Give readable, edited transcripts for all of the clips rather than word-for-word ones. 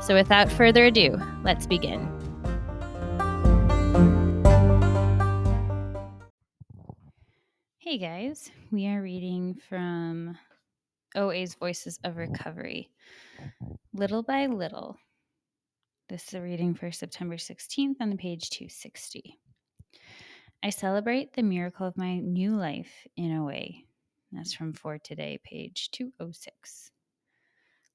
So without further ado, let's begin. Hey guys, we are reading from OA's Voices of Recovery, Little by Little. This is a reading for September 16th on the page 260. I celebrate the miracle of my new life in OA. That's from For Today, page 206.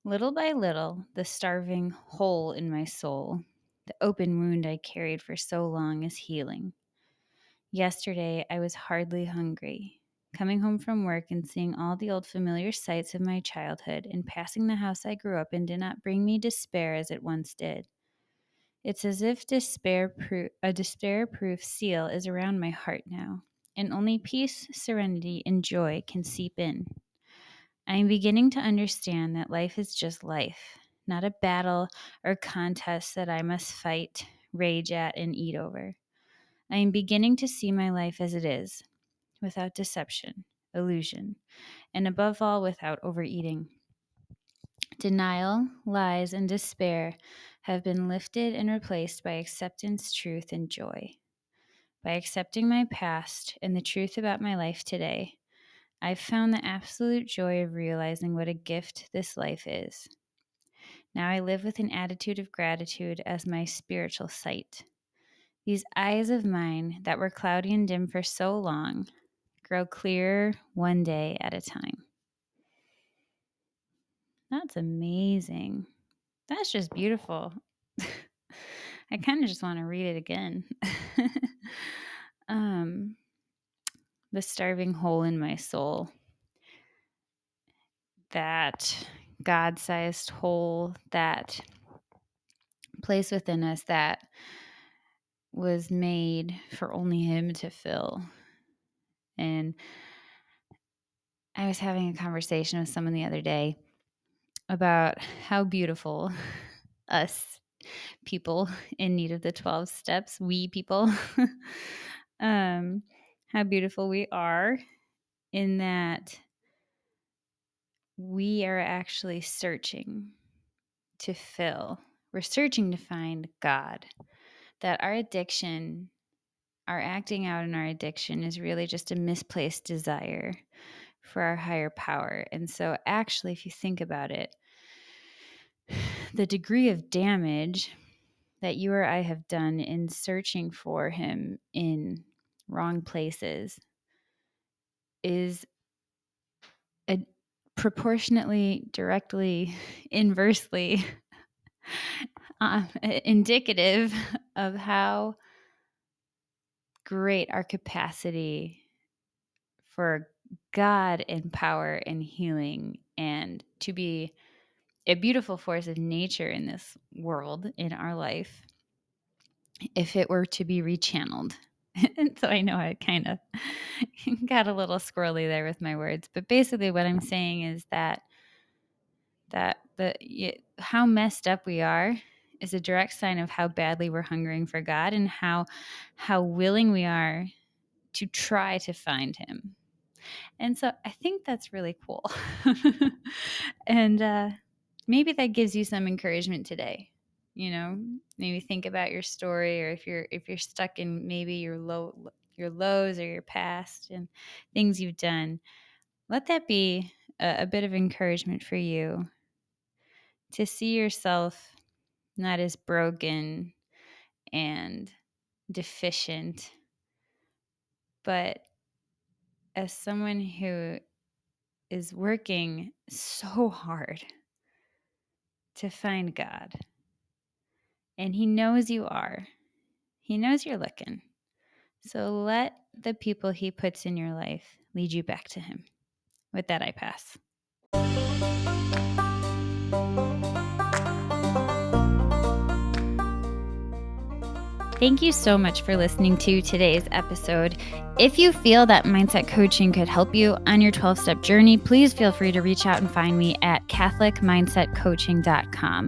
Little by little, the starving hole in my soul, the open wound I carried for so long, is healing. Yesterday, I was hardly hungry. Coming home from work and seeing all the old familiar sights of my childhood and passing the house I grew up in did not bring me despair as it once did. It's as if a despair-proof seal is around my heart now, and only peace, serenity, and joy can seep in. I am beginning to understand that life is just life, not a battle or contest that I must fight, rage at, and eat over. I am beginning to see my life as it is, without deception, illusion, and above all, without overeating. Denial, lies, and despair have been lifted and replaced by acceptance, truth, and joy. By accepting my past and the truth about my life today, I've found the absolute joy of realizing what a gift this life is. Now I live with an attitude of gratitude as my spiritual sight. These eyes of mine that were cloudy and dim for so long grow clearer one day at a time. That's amazing. That's just beautiful. I kind of just want to read it again. The starving hole in my soul, that God-sized hole, that place within us that was made for only Him to fill. And I was having a conversation with someone the other day about how beautiful us people in need of the 12 steps, we people, how beautiful we are in that we are actually searching to fill. We're searching to find God. That our addiction, our acting out in our addiction, is really just a misplaced desire for our higher power. And so actually, if you think about it, the degree of damage that you or I have done in searching for Him in wrong places is proportionately, directly, inversely indicative of how great our capacity for God and power and healing and to be a beautiful force of nature in this world, in our life, if it were to be rechanneled. And so I know I kind of got a little squirrely there with my words, but basically what I'm saying is that how messed up we are is a direct sign of how badly we're hungering for God and how willing we are to try to find Him. And so I think that's really cool. And maybe that gives you some encouragement today. You know, maybe think about your story, or if you're stuck in maybe your lows or your past and things you've done, let that be a bit of encouragement for you to see yourself not as broken and deficient. But as someone who is working so hard to find God, and He knows you are, He knows you're looking. So let the people He puts in your life lead you back to Him. With that, I pass. Thank you so much for listening to today's episode. If you feel that mindset coaching could help you on your 12-step journey, please feel free to reach out and find me at catholicmindsetcoaching.com.